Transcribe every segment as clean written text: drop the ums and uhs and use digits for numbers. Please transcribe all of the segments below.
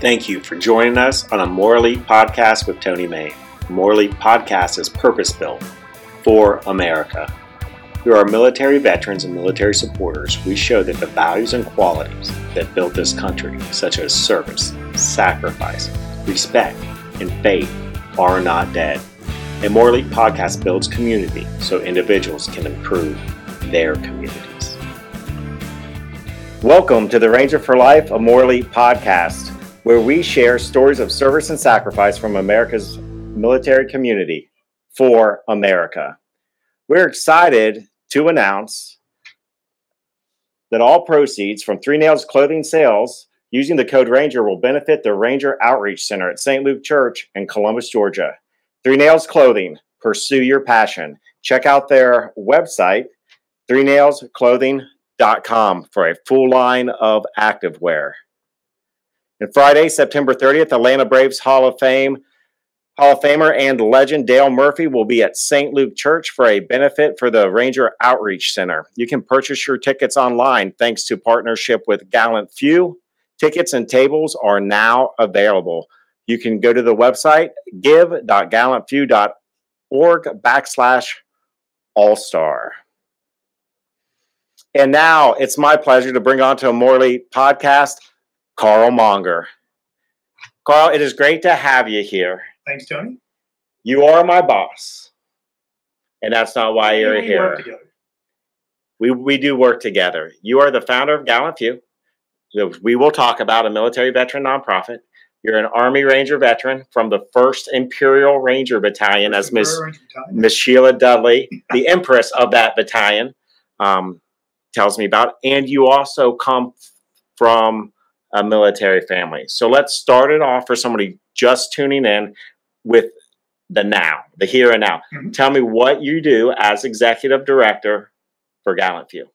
Thank you for joining us on A More Elite Podcast with Tony May. A More Elite Podcast is purpose-built for America. Through our military veterans and military supporters, we show that the values and qualities that built this country, such as service, sacrifice, respect, and faith, are not dead. A More Elite Podcast builds community so individuals can improve their communities. Welcome to the Ranger for Life, A More Elite Podcast, where we share stories of service and sacrifice from America's military community for America. We're excited to announce that all proceeds from 3Nails Clothing sales using the code RANGER will benefit the Ranger Outreach Center at St. Luke Church in Columbus, Georgia. 3Nails Clothing, pursue your passion. Check out their website, 3nailsclothing.com, for a full line of activewear. And Friday, September 30th, Atlanta Braves Hall of Famer and legend Dale Murphy will be at St. Luke Church for a benefit for the Ranger Outreach Center. You can purchase your tickets online thanks to partnership with Gallant Few. Tickets and tables are now available. You can go to the website give.gallantfew.org/allstar. And now it's my pleasure to bring on to A More Elite Podcast, Karl Monger. Karl, it is great to have you here. Thanks, Tony. You are my boss, and that's not why you're here. We work together. We do work together. You are the founder of Gallant Few, that we will talk about, a military veteran nonprofit. You're an Army Ranger veteran from the 1st Imperial Ranger Battalion, as Miss Sheila Dudley, the empress of that battalion, tells me about. And you also come from a military family. So let's start it off for somebody just tuning in with the now, the here and now. Mm-hmm. Tell me what you do as executive director for Gallant Few.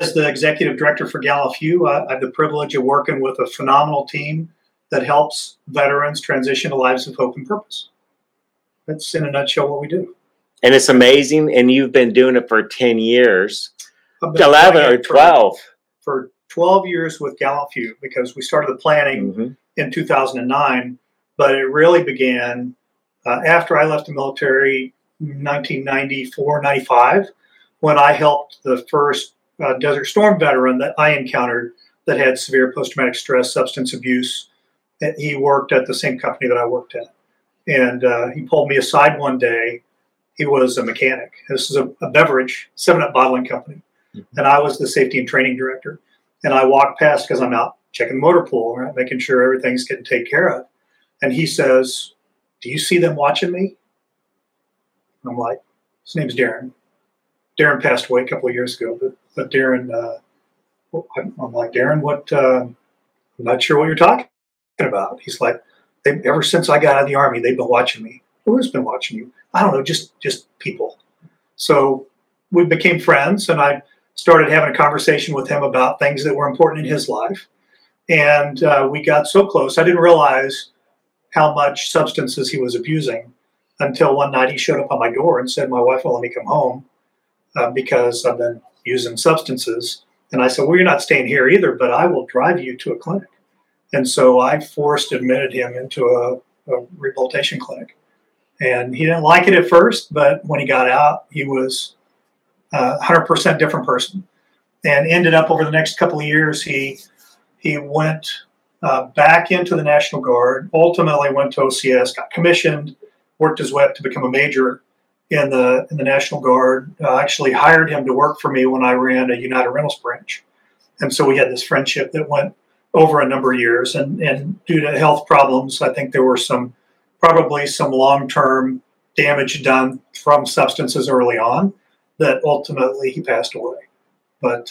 As the executive director for Gallant Few, I have the privilege of working with a phenomenal team that helps veterans transition to lives of hope and purpose. That's in a nutshell what we do. And it's amazing. And you've been doing it for 10 years, 11 or 12. For 12 years with Gallant Few, because we started the planning in 2009, but it really began after I left the military in 1994, 95, when I helped the first Desert Storm veteran that I encountered that had severe post-traumatic stress, substance abuse. And he worked at the same company that I worked at. And he pulled me aside one day. He was a mechanic. This is a beverage, 7-Up bottling company. Mm-hmm. And I was the safety and training director. And I walked past because I'm out checking the motor pool, right, making sure everything's getting taken care of. And he says, "Do you see them watching me?" And I'm like, his name's Darren. Darren passed away a couple of years ago. But Darren, I'm like, "Darren, what? I'm not sure what you're talking about." He's like, "Ever since I got out of the Army, they've been watching me." "Who's been watching you?" "I don't know, just people." So we became friends, and I started having a conversation with him about things that were important in his life. And we got so close, I didn't realize how much substances he was abusing until one night he showed up on my door and said, "My wife won't let me come home because I've been using substances." And I said, "Well, you're not staying here either, but I will drive you to a clinic." And so I admitted him into a rehabilitation clinic. And he didn't like it at first, but when he got out, he was 100% different person. And ended up over the next couple of years, he went back into the National Guard, ultimately went to OCS, got commissioned, worked his way up to become a major in the National Guard. I actually hired him to work for me when I ran a United Rentals branch. And so we had this friendship that went over a number of years, and due to health problems, I think there were probably some long-term damage done from substances early on that ultimately he passed away. But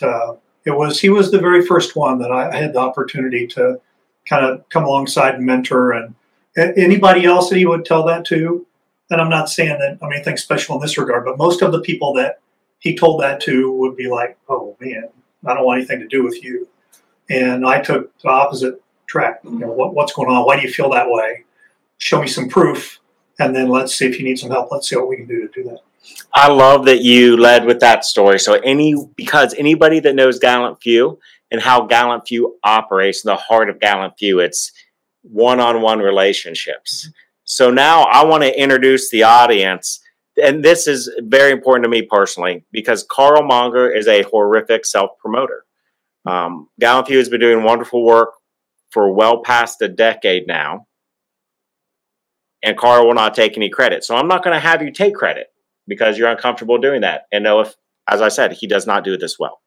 he was the very first one that I had the opportunity to kind of come alongside and mentor, and anybody else that he would tell that to. And I'm not saying that I'm anything special in this regard, but most of the people that he told that to would be like, "Oh man, I don't want anything to do with you." And I took the opposite track. You know, what's going on? Why do you feel that way? Show me some proof, and then let's see if you need some help. Let's see what we can do to do that. I love that you led with that story. So because anybody that knows Gallant Few and how Gallant Few operates in the heart of Gallant Few, it's one-on-one relationships. So now I want to introduce the audience, and this is very important to me personally, because Karl Monger is a horrific self-promoter. Gallant Few has been doing wonderful work for well past a decade now, and Karl will not take any credit. So I'm not going to have you take credit because you're uncomfortable doing that. And no, if, as I said, he does not do this well.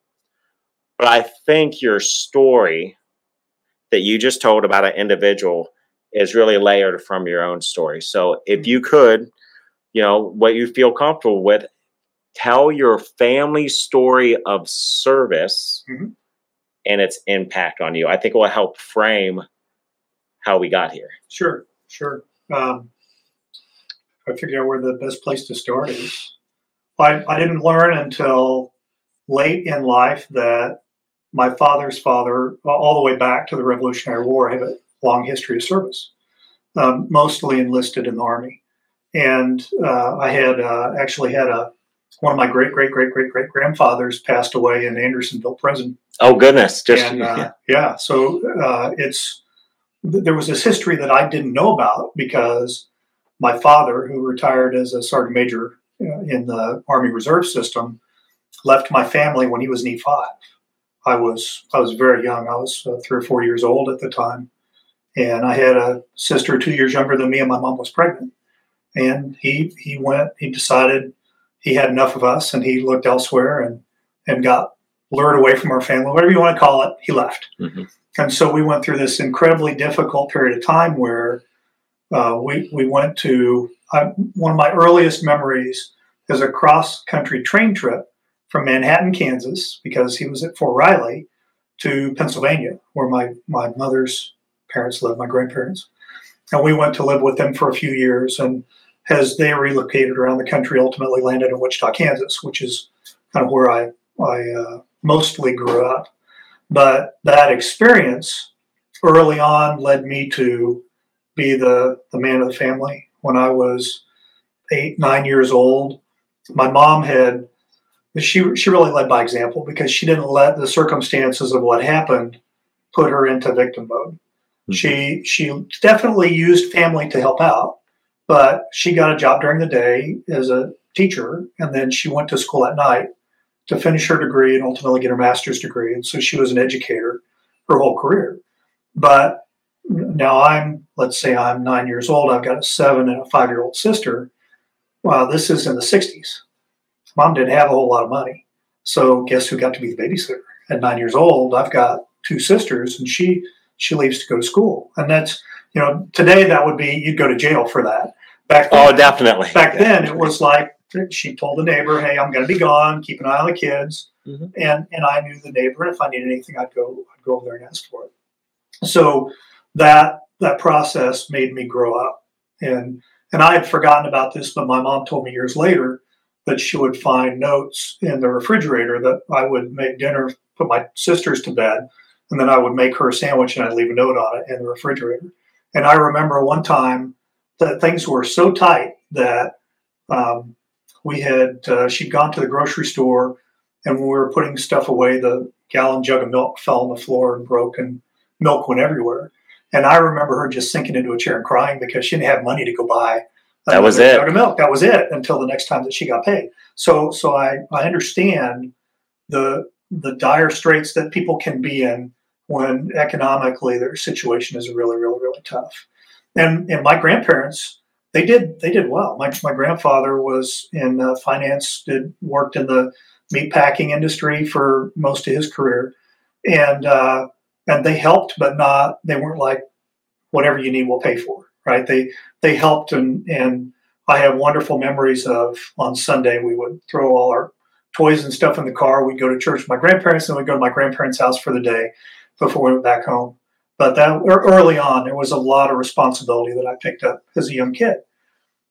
But I think your story that you just told about an individual is really layered from your own story. So if you could, you know, what you feel comfortable with, tell your family story of service and its impact on you. I think it will help frame how we got here. Sure. I figure out where the best place to start is. I didn't learn until late in life that my father's father, all the way back to the Revolutionary War, had a long history of service, mostly enlisted in the Army. And I had actually had one of my great-great-great-great-great-grandfathers passed away in Andersonville prison. Oh, goodness. There was this history that I didn't know about because my father, who retired as a sergeant major in the Army Reserve System, left my family when he was in E5. I was very young. I was 3 or 4 years old at the time. And I had a sister 2 years younger than me, and my mom was pregnant. And he decided he had enough of us, and he looked elsewhere and got lured away from our family. Whatever you want to call it, he left. Mm-hmm. And so we went through this incredibly difficult period of time where we went to one of my earliest memories is a cross-country train trip from Manhattan, Kansas, because he was at Fort Riley, to Pennsylvania, where my mother's parents lived, my grandparents. And we went to live with them for a few years. And as they relocated around the country, ultimately landed in Wichita, Kansas, which is kind of where I mostly grew up. But that experience early on led me to be the man of the family. When I was 8, 9 years old, my mom she really led by example, because she didn't let the circumstances of what happened put her into victim mode. Mm-hmm. She definitely used family to help out, but she got a job during the day as a teacher, and then she went to school at night to finish her degree and ultimately get her master's degree. And so she was an educator her whole career. But now let's say I'm 9 years old. I've got a 7 and a 5-year-old sister. Wow, this is in the 60s. Mom didn't have a whole lot of money. So guess who got to be the babysitter? At 9 years old, I've got two sisters, and she leaves to go to school. And that's, you know, today that would be, you'd go to jail for that. Back then, it was like, she told the neighbor, hey, I'm going to be gone. Keep an eye on the kids. Mm-hmm. And I knew the neighbor. And if I needed anything, I'd go over there and ask for it. So that process made me grow up. And I had forgotten about this, but my mom told me years later that she would find notes in the refrigerator that I would make dinner, put my sisters to bed, and then I would make her a sandwich and I'd leave a note on it in the refrigerator. And I remember one time that things were so tight that she'd gone to the grocery store, and when we were putting stuff away, the gallon jug of milk fell on the floor and broke, and milk went everywhere. And I remember her just sinking into a chair and crying because she didn't have money to go buy another jug of milk. That was it until the next time that she got paid. So I understand the dire straits that people can be in when economically their situation is really, really, really tough. And my grandparents, they did well. My grandfather was in finance, worked in the meatpacking industry for most of his career, and they helped, but they weren't like, whatever you need, we'll pay for, right? They helped, and I have wonderful memories of, on Sunday we would throw all our toys and stuff in the car. We'd go to church with my grandparents, and we'd go to my grandparents' house for the day before we went back home. But that early on, there was a lot of responsibility that I picked up as a young kid.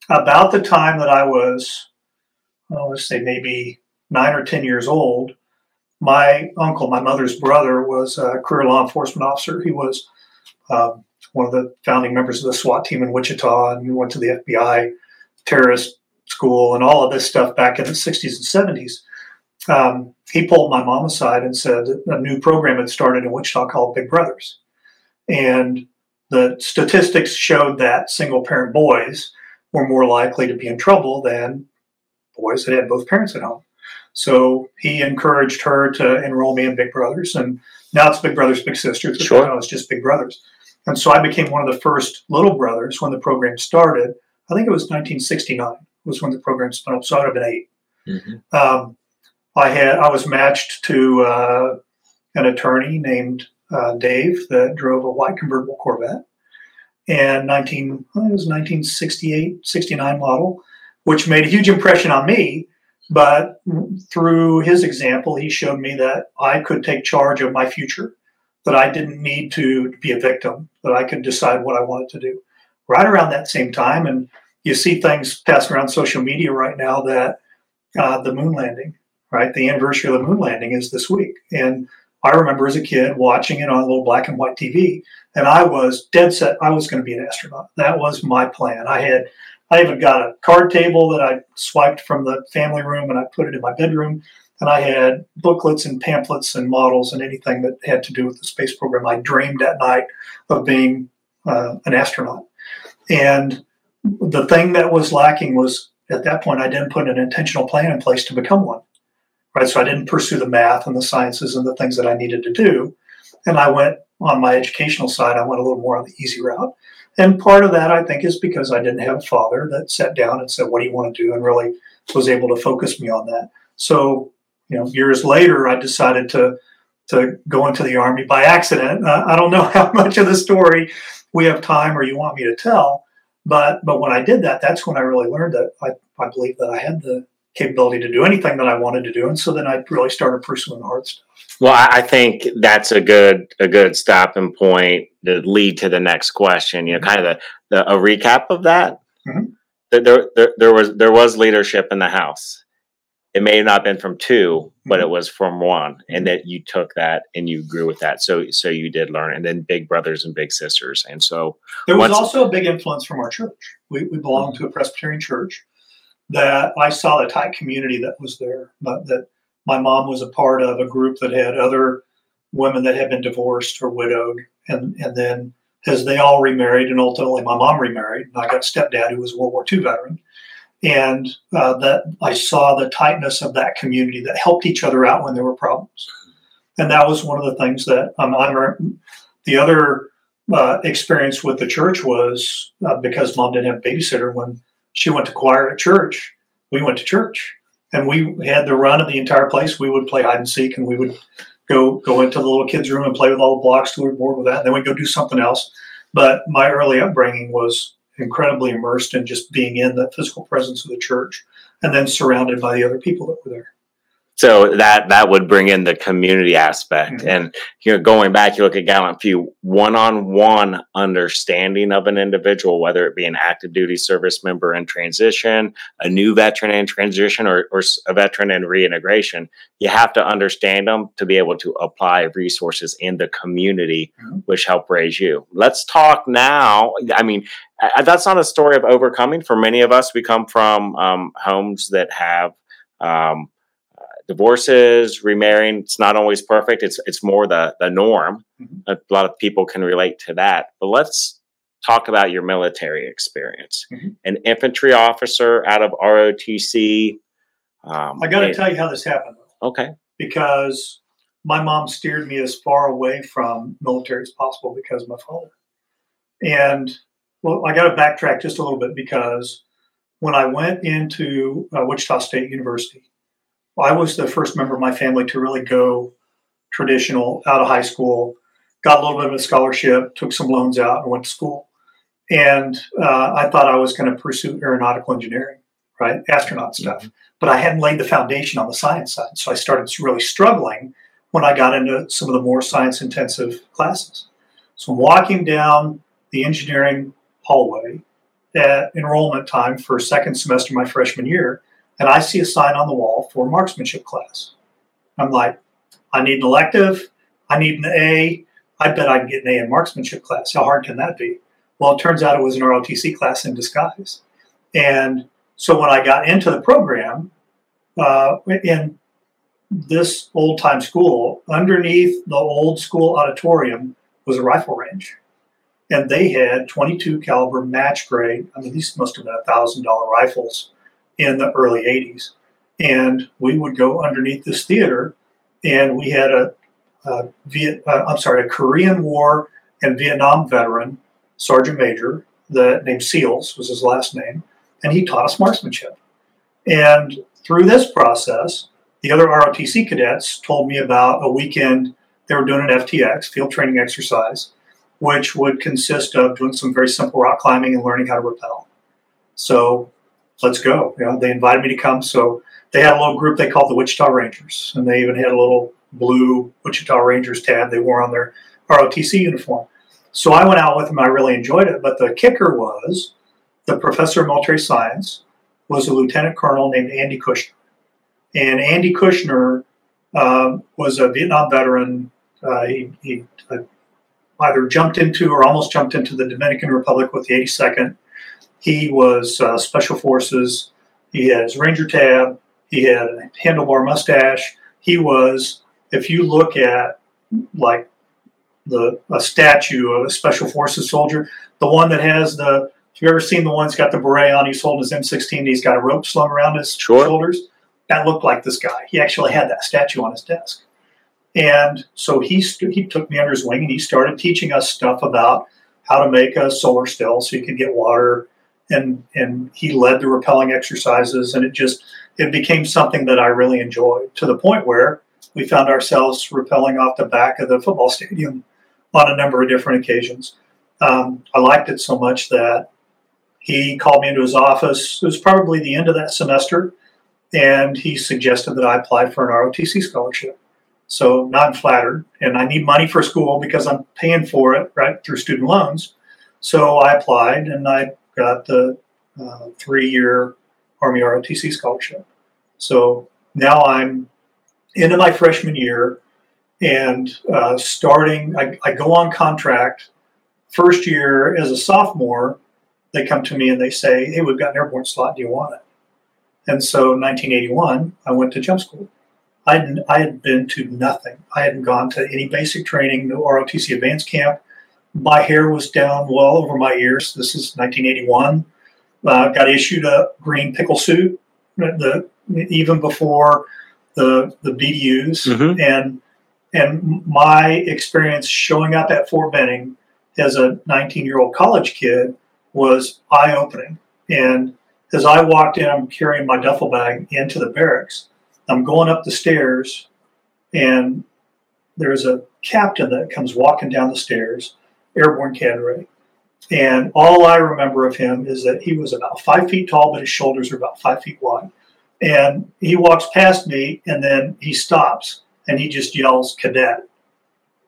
About the time that I was, let's say maybe 9 or 10 years old, my uncle, my mother's brother, was a career law enforcement officer. He was one of the founding members of the SWAT team in Wichita, and he went to the FBI terrorist school and all of this stuff back in the 60s and 70s. He pulled my mom aside and said a new program had started in Wichita called Big Brothers. And The statistics showed that single-parent boys were more likely to be in trouble than boys that had both parents at home. So he encouraged her to enroll me in Big Brothers, and now it's Big Brothers Big Sisters. Sure. Now it's just Big Brothers. And so I became one of the first Little Brothers when the program started. I think it was 1969 was when the program spun up, so I would have been 8. Mm-hmm. I was matched to an attorney named Dave that drove a white convertible Corvette, and it was 1968, 69 model, which made a huge impression on me. But through his example, he showed me that I could take charge of my future, that I didn't need to be a victim, that I could decide what I wanted to do. Right around that same time, and you see things passing around social media right now that the moon landing, right? The anniversary of the moon landing is this week. And I remember as a kid watching it on a little black and white TV, and I was dead set. I was going to be an astronaut. That was my plan. I even got a card table that I swiped from the family room, and I put it in my bedroom. And I had booklets and pamphlets and models and anything that had to do with the space program. I dreamed at night of being an astronaut. And the thing that was lacking was, at that point, I didn't put an intentional plan in place to become one. Right? So I didn't pursue the math and the sciences and the things that I needed to do. And I went on my educational side. I went a little more on the easy route. And part of that, I think, is because I didn't have a father that sat down and said, what do you want to do? And really was able to focus me on that. So, years later, I decided to go into the Army by accident. I don't know how much of the story we have time or you want me to tell. But when I did that, that's when I really learned that I believed that I had the capability to do anything that I wanted to do. And so then I really started pursuing the hard stuff. Well, I think that's a good stopping point to lead to the next question. Kind of a recap of that. Mm-hmm. There was leadership in the house. It may not have been from two, but mm-hmm. it was from one, and that you took that and you grew with that. So you did learn, and then Big Brothers and Big Sisters. And so there was also a big influence from our church. We belonged mm-hmm. to a Presbyterian church that I saw the tight community that was there, but that my mom was a part of a group that had other women that had been divorced or widowed. And then as they all remarried, and ultimately my mom remarried, and I got a stepdad who was a World War II veteran. And that I saw the tightness of that community that helped each other out when there were problems. And that was one of the things that the other experience with the church was because mom didn't have a babysitter. When she went to choir at church, we went to church. And we had the run of the entire place. We would play hide and seek, and we would go into the little kids' room and play with all the blocks till we were bored with that. And then we'd go do something else. But my early upbringing was incredibly immersed in just being in the physical presence of the church, and then surrounded by the other people that were there. So that would bring in the community aspect. Mm-hmm. And going back, you look at Gallant Few, one-on-one understanding of an individual, whether it be an active duty service member in transition, a new veteran in transition, or a veteran in reintegration. You have to understand them to be able to apply resources in the community, mm-hmm. which help raise you. Let's talk now. I mean, that's not a story of overcoming. For many of us, we come from homes that have divorces, remarrying. It's not always perfect. It's more the norm. Mm-hmm. A lot of people can relate to that. But let's talk about your military experience. Mm-hmm. An infantry officer out of ROTC. I got to tell you how this happened. Okay. Because my mom steered me as far away from military as possible because of my father. And well, I got to backtrack just a little bit, because when I went into Wichita State University, I was the first member of my family to really go traditional out of high school, got a little bit of a scholarship, took some loans out, and went to school. And I thought I was going to pursue aeronautical engineering, right? Astronaut stuff. Mm-hmm. But I hadn't laid the foundation on the science side. So I started really struggling when I got into some of the more science-intensive classes. So I'm walking down the engineering hallway at enrollment time for second semester my freshman year, and I see a sign on the wall for marksmanship class. I'm like, I need an elective. I need an A. I bet I can get an A in marksmanship class. How hard can that be? Well, it turns out it was an ROTC class in disguise. And so when I got into the program, in this old-time school, underneath the old school auditorium was a rifle range. And they had 22 caliber match grade. I mean, these must have been $1,000 rifles in the early 80s. And we would go underneath this theater, and we had a Korean War and Vietnam veteran, Sergeant Major, named Seals was his last name, and he taught us marksmanship. And through this process, the other ROTC cadets told me about a weekend they were doing an FTX, field training exercise, which would consist of doing some very simple rock climbing and learning how to rappel. So let's go. You know, they invited me to come. So they had a little group they called the Wichita Rangers, and they even had a little blue Wichita Rangers tab they wore on their ROTC uniform. So I went out with them. I really enjoyed it. But the kicker was the professor of military science was a lieutenant colonel named Andy Kushner. And Andy Kushner was a Vietnam veteran. He either jumped into or almost jumped into the Dominican Republic with the 82nd. He was Special Forces. He had his Ranger tab. He had a handlebar mustache. He was, if you look at like a statue of a Special Forces soldier, the one that has the, if you've ever seen the one that's got the beret on, he's holding his M16, he's got a rope slung around his shoulders. That looked like this guy. He actually had that statue on his desk. And so he took me under his wing, and he started teaching us stuff about how to make a solar still so you could get water. And he led the rappelling exercises, and it became something that I really enjoyed, to the point where we found ourselves rappelling off the back of the football stadium on a number of different occasions. I liked it so much that he called me into his office. It was probably the end of that semester, and he suggested that I apply for an ROTC scholarship. So not flattered, and I need money for school because I'm paying for it right through student loans. So I applied, and I got the 3-year Army ROTC scholarship. So now I'm into my freshman year, and I go on contract. First year as a sophomore, they come to me and they say, "Hey, we've got an airborne slot. Do you want it?" And so in 1981, I went to jump school. I had been to nothing. I hadn't gone to any basic training, no ROTC advanced camp. My hair was down well over my ears. This is 1981. Got issued a green pickle suit, even before the BDUs. Mm-hmm. And my experience showing up at Fort Benning as a 19-year-old college kid was eye-opening. And as I walked in, I'm carrying my duffel bag into the barracks. I'm going up the stairs, and there's a captain that comes walking down the stairs, airborne cadre. And all I remember of him is that he was about 5 feet tall, but his shoulders are about 5 feet wide. And he walks past me, and then he stops, and he just yells, "Cadet."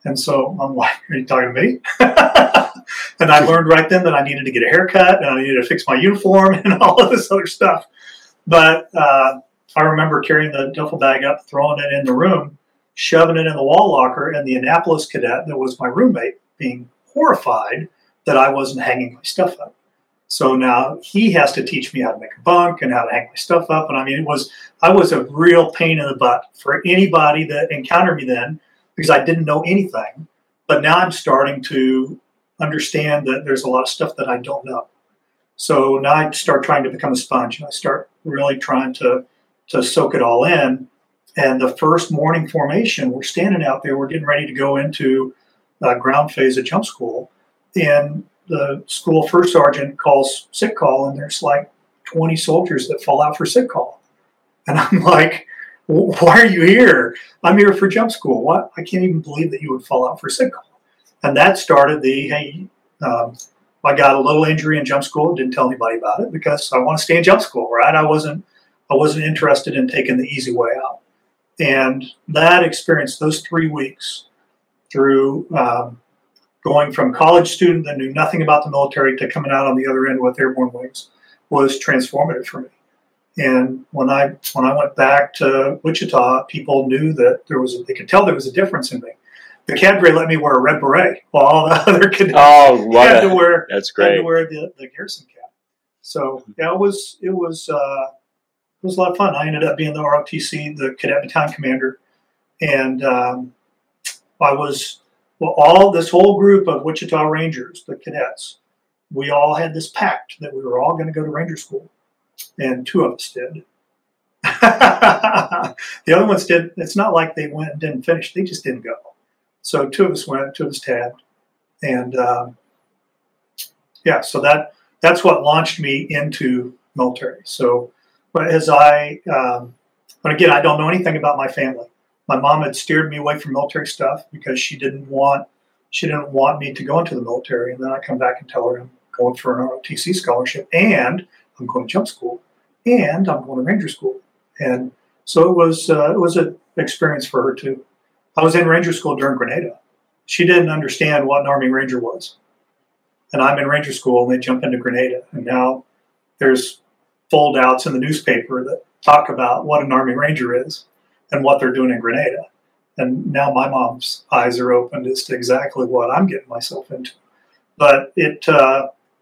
And so I'm like, "Are you talking to me?" And I learned right then that I needed to get a haircut, and I needed to fix my uniform, and all of this other stuff. But I remember carrying the duffel bag up, throwing it in the room, shoving it in the wall locker, and the Annapolis cadet that was my roommate being horrified that I wasn't hanging my stuff up. So now he has to teach me how to make a bunk and how to hang my stuff up. And I mean, I was a real pain in the butt for anybody that encountered me then, because I didn't know anything. But now I'm starting to understand that there's a lot of stuff that I don't know. So now I start trying to become a sponge, and I start really trying to soak it all in. And the first morning formation, we're standing out there, we're getting ready to go into ground phase of jump school. And the school first sergeant calls sick call, and there's like 20 soldiers that fall out for sick call. And I'm like, "Why are you here? I'm here for jump school. What? I can't even believe that you would fall out for sick call." And that started I got a little injury in jump school, didn't tell anybody about it because I want to stay in jump school, right? I wasn't interested in taking the easy way out. And that experience, those 3 weeks through going from college student that knew nothing about the military to coming out on the other end with airborne wings, was transformative for me. And when I went back to Wichita, people knew that they could tell there was a difference in me. The cadre let me wear a red beret while all the other cadets had to wear the garrison cap. So yeah, it was a lot of fun. I ended up being the ROTC, the cadet battalion commander, and I was Well, this whole group of Wichita Rangers, the cadets, we all had this pact that we were all going to go to Ranger School, and two of us did. The other ones did. It's not like they went and didn't finish. They just didn't go. So two of us went, two of us tabbed. And yeah, so that's what launched me into military. So but again, I don't know anything about my family. My mom had steered me away from military stuff because she didn't want me to go into the military. And then I come back and tell her I'm going for an ROTC scholarship, and I'm going to jump school, and I'm going to Ranger School. And so it was an experience for her too. I was in Ranger School during Grenada. She didn't understand what an Army Ranger was. And I'm in Ranger School, and they jump into Grenada. And now there's fold-outs in the newspaper that talk about what an Army Ranger is and what they're doing in Grenada. And now my mom's eyes are opened as to exactly what I'm getting myself into. But I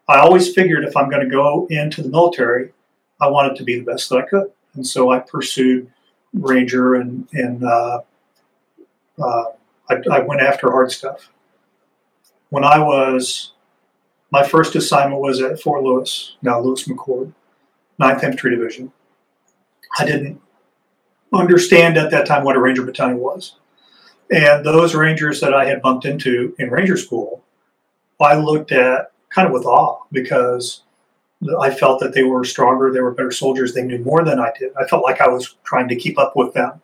always figured if I'm going to go into the military, I wanted to be the best that I could. And so I pursued Ranger, and I went after hard stuff. When I was... My first assignment was at Fort Lewis, now Lewis-McChord, 9th Infantry Division. I didn't understand at that time what a Ranger Battalion was. And those Rangers that I had bumped into in Ranger School, I looked at kind of with awe, because I felt that they were stronger, they were better soldiers, they knew more than I did. I felt like I was trying to keep up with them,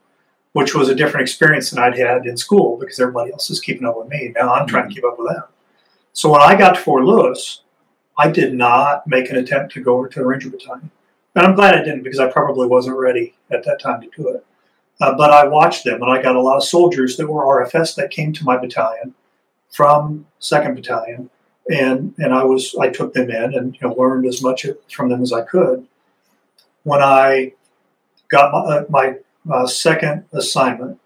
which was a different experience than I'd had in school, because everybody else is keeping up with me. Now I'm trying to keep up with them. So when I got to Fort Lewis, I did not make an attempt to go over to the Ranger Battalion. And I'm glad I didn't, because I probably wasn't ready at that time to do it. But I watched them, and I got a lot of soldiers that were RFS that came to my battalion from 2nd Battalion. And I took them in and learned as much from them as I could. When I got my second assignment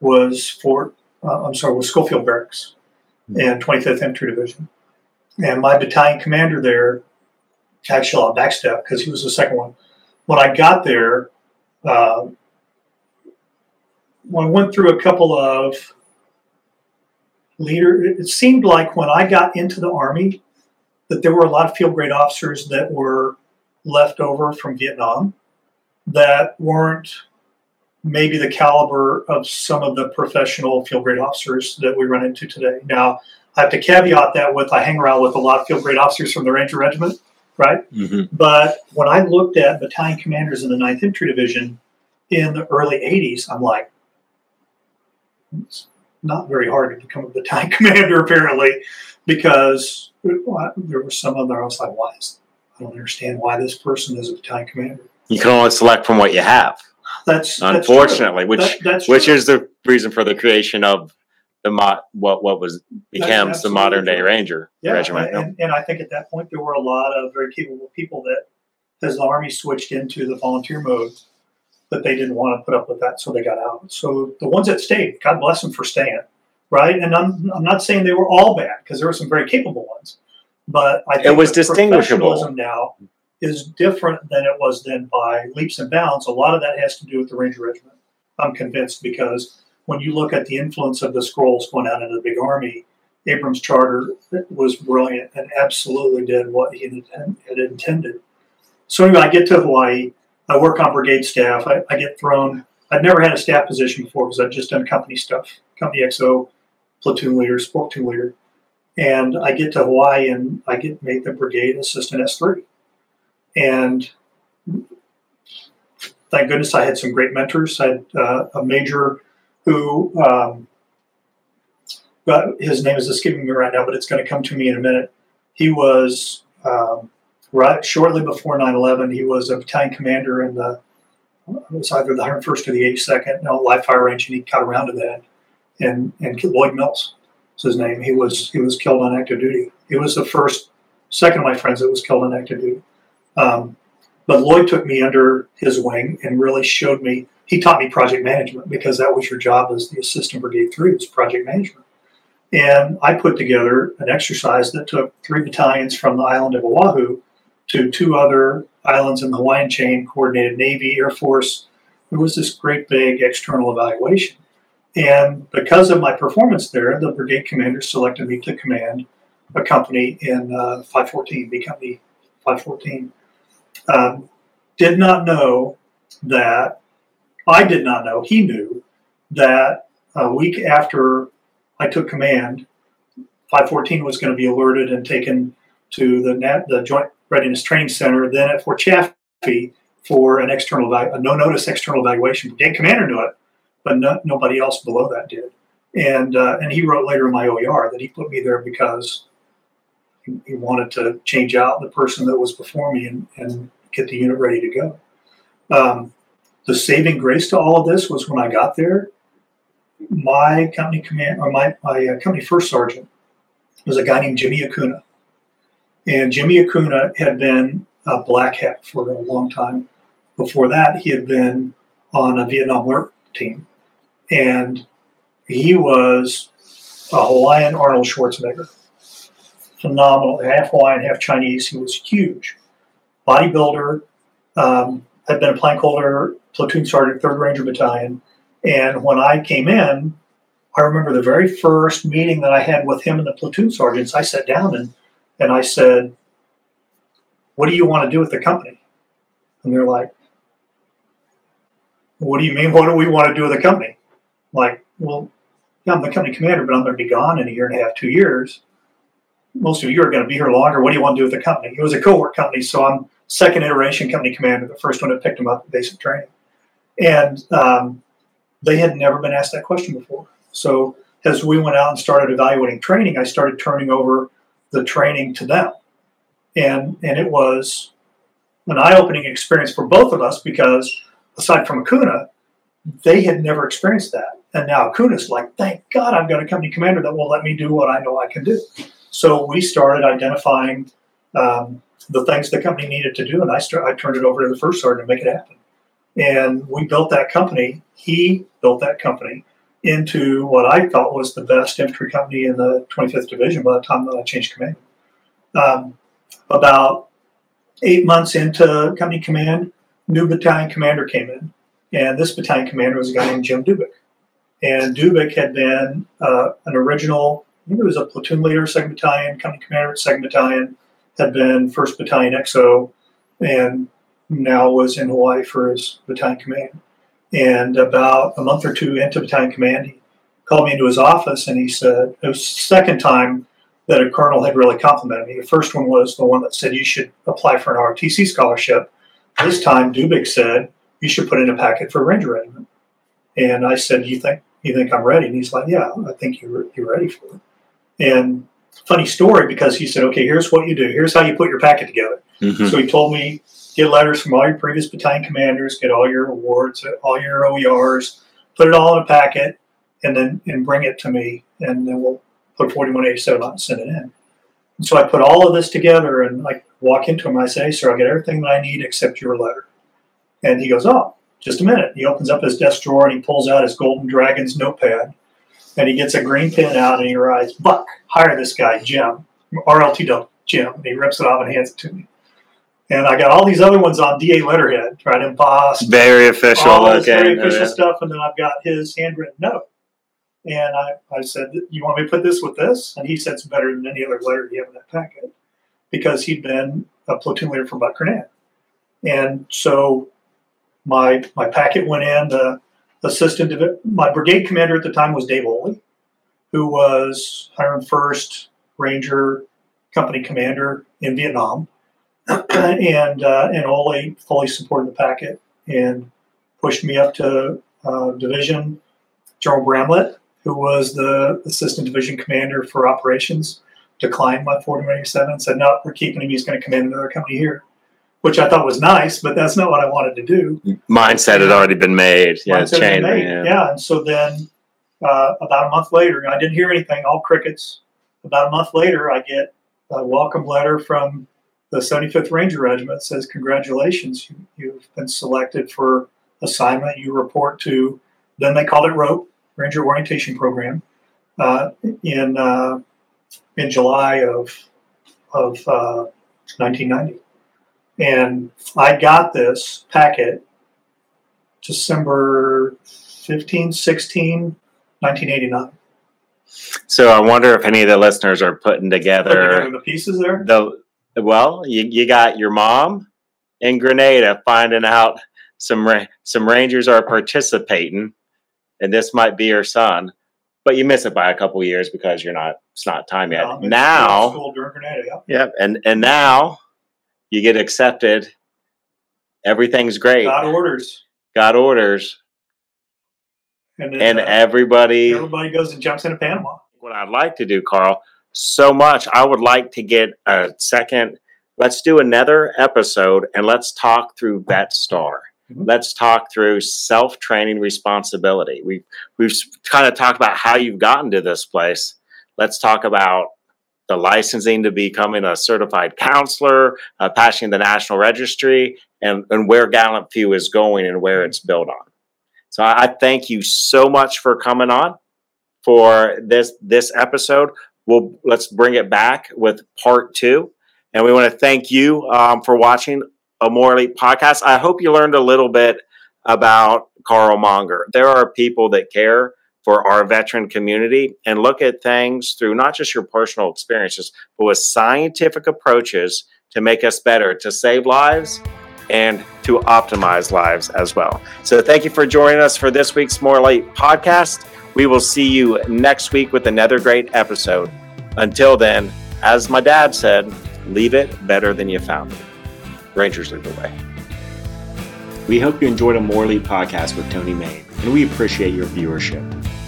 was Schofield Barracks and 25th Infantry Division. And my battalion commander there, actually I'll backstep because he was the second one. When I got there, when I went through a couple of leaders, it seemed like when I got into the Army that there were a lot of field grade officers that were left over from Vietnam that weren't maybe the caliber of some of the professional field grade officers that we run into today. Now, I have to caveat that with I hang around with a lot of field grade officers from the Ranger Regiment, right? Mm-hmm. But when I looked at battalion commanders in the 9th Infantry Division in the early 80s, I'm like, it's not very hard to become a battalion commander, apparently, because there were some of them I was like, I don't understand why this person is a battalion commander. You can only select from what you have. That's unfortunately true. Which is the reason for the creation of the what becomes the modern day Ranger regiment. And I think at that point there were a lot of very capable people that, as the Army switched into the volunteer mode, that they didn't want to put up with that, so they got out. So the ones that stayed, God bless them for staying, right? And I'm not saying they were all bad, because there were some very capable ones, but I think it was distinguishable. Professionalism now is different than it was then by leaps and bounds. A lot of that has to do with the Ranger Regiment, I'm convinced, because when you look at the influence of the Scrolls going out into the big Army, Abrams' charter was brilliant and absolutely did what he had intended. So anyway, I get to Hawaii. I work on brigade staff. I get thrown. I'd never had a staff position before because I'd just done company stuff, company XO, platoon leader, sport platoon leader. And I get to Hawaii, and I get made the brigade assistant S3. And thank goodness I had some great mentors. I had a major who, his name is escaping me right now, but it's going to come to me in a minute. He was, right shortly before 9/11, he was a battalion commander it was either the 101st or the 82nd, live fire range, and he got around to that. And Lloyd Mills is his name. He was killed on active duty. He was the second of my friends that was killed on active duty. But Lloyd took me under his wing and really showed me. He taught me project management, because that was your job as the assistant brigade 3, was project management. And I put together an exercise that took 3 battalions from the island of Oahu to 2 other islands in the Hawaiian chain, coordinated Navy, Air Force. It was this great big external evaluation. And because of my performance there, the brigade commander selected me to command a company in 514, B Company 514. Did not know that, I did not know, he knew that a week after I took command, 514 was going to be alerted and taken to the Joint Readiness Training Center, then at Fort Chaffee for an external, a no-notice external evaluation. Brigade commander knew it, but nobody else below that did. And he wrote later in my OER that he put me there because he wanted to change out the person that was before me and get the unit ready to go. The saving grace to all of this was when I got there, my company command, or my company first sergeant was a guy named Jimmy Acuña. And Jimmy Acuña had been a black hat for a long time. Before that, he had been on a Vietnam War team. And he was a Hawaiian Arnold Schwarzenegger. Phenomenal, half Hawaiian, half Chinese. He was huge. Bodybuilder, had been a plank holder, platoon sergeant, 3rd Ranger Battalion. And when I came in, I remember the very first meeting that I had with him and the platoon sergeants. I sat down and I said, "What do you want to do with the company?" And they're like, "What do you mean? What do we want to do with the company?" I'm like, "Well, yeah, I'm the company commander, but I'm going to be gone in a year and a half, 2 years. Most of you are going to be here longer. What do you want to do with the company?" It was a cohort company, so I'm second iteration company commander, the first one that picked them up at basic training. And they had never been asked that question before. So as we went out and started evaluating training, I started turning over the training to them. And it was an eye-opening experience for both of us because aside from Acuña, they had never experienced that. And now Acuña's like, thank God I've got a company commander that will let me do what I know I can do. So we started identifying the things the company needed to do, and I turned it over to the first sergeant to make it happen. And we built that company. He built that company into what I thought was the best infantry company in the 25th Division by the time that I changed command. About 8 months into company command, new battalion commander came in. And this battalion commander was a guy named Jim Dubick. And Dubick had been an original, I think it was a platoon leader, 2nd Battalion, company commander at 2nd Battalion, had been 1st Battalion XO, and now was in Hawaii for his battalion command. And about a month or two into battalion command, he called me into his office, and he said, it was the second time that a colonel had really complimented me. The first one was the one that said, you should apply for an ROTC scholarship. This time, Dubick said, you should put in a packet for a Ranger Regiment. And I said, you think I'm ready? And he's like, yeah, I think you're ready for it. And funny story, because he said, okay, here's what you do. Here's how you put your packet together. Mm-hmm. So he told me, get letters from all your previous battalion commanders, get all your awards, all your OERs, put it all in a packet, and then bring it to me, and then we'll put 4187 out and send it in. And so I put all of this together, and I walk into him, and I say, hey, sir, I get everything that I need except your letter. And he goes, oh, just a minute. He opens up his desk drawer, and he pulls out his Golden Dragon's notepad, and he gets a green pen out, and he writes, Buck, hire this guy, Jim, RLTW, Jim. And he rips it off and hands it to me. And I got all these other ones on DA letterhead, right, embossed. Very official. All this very official stuff, and then I've got his handwritten note. And I said, you want me to put this with this? And he said it's better than any other letter you have in that packet because he'd been a platoon leader for Buck Grenada. And so my packet went in, the assistant, my brigade commander at the time was Dave Oley, who was 101st Ranger Company commander in Vietnam. And Oley fully supported the packet and pushed me up to division. General Bramlett, who was the assistant division commander for operations, declined my 4187 and said, no, we're keeping him. He's going to command another company here, which I thought was nice, but that's not what I wanted to do. Mindset had already been made. Yeah, it's changed. Yeah, and so then about a month later, I didn't hear anything, all crickets. About a month later, I get a welcome letter from the 75th Ranger Regiment. It says, congratulations, you've been selected for assignment. You report to, then they called it ROPE, Ranger Orientation Program, in July of 1990. And I got this packet December 15, 16 1989. So I wonder if any of the listeners are putting together the pieces there. Well, you got your mom in Grenada finding out some Rangers are participating, and this might be your son. But you miss it by a couple years because you're not. It's not time yet. Now, school during Grenada, yeah, and now you get accepted. Everything's great. God orders. And, then, everybody goes and jumps into Panama. What I'd like to do, Karl, so much. I would like to get a second. Let's do another episode and let's talk through Vet Star. Mm-hmm. Let's talk through self-training responsibility. We've kind of talked about how you've gotten to this place. Let's talk about the licensing to becoming a certified counselor, passing the National Registry, and where Gallant Few is going and where it's built on. So I thank you so much for coming on for this episode. Let's bring it back with part 2. And we want to thank you for watching A More Elite Podcast. I hope you learned a little bit about Karl Monger. There are people that care for our veteran community and look at things through not just your personal experiences, but with scientific approaches to make us better, to save lives, and to optimize lives as well. So thank you for joining us for this week's More Elite Podcast. We will see you next week with another great episode. Until then, as my dad said, leave it better than you found it. Rangers lead the way. We hope you enjoyed A More Elite Podcast with Tony May, and we appreciate your viewership.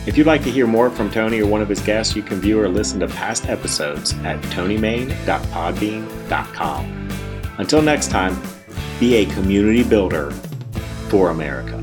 If you'd like to hear more from Tony or one of his guests, you can view or listen to past episodes at tonymain.podbean.com. Until next time, be a community builder for America.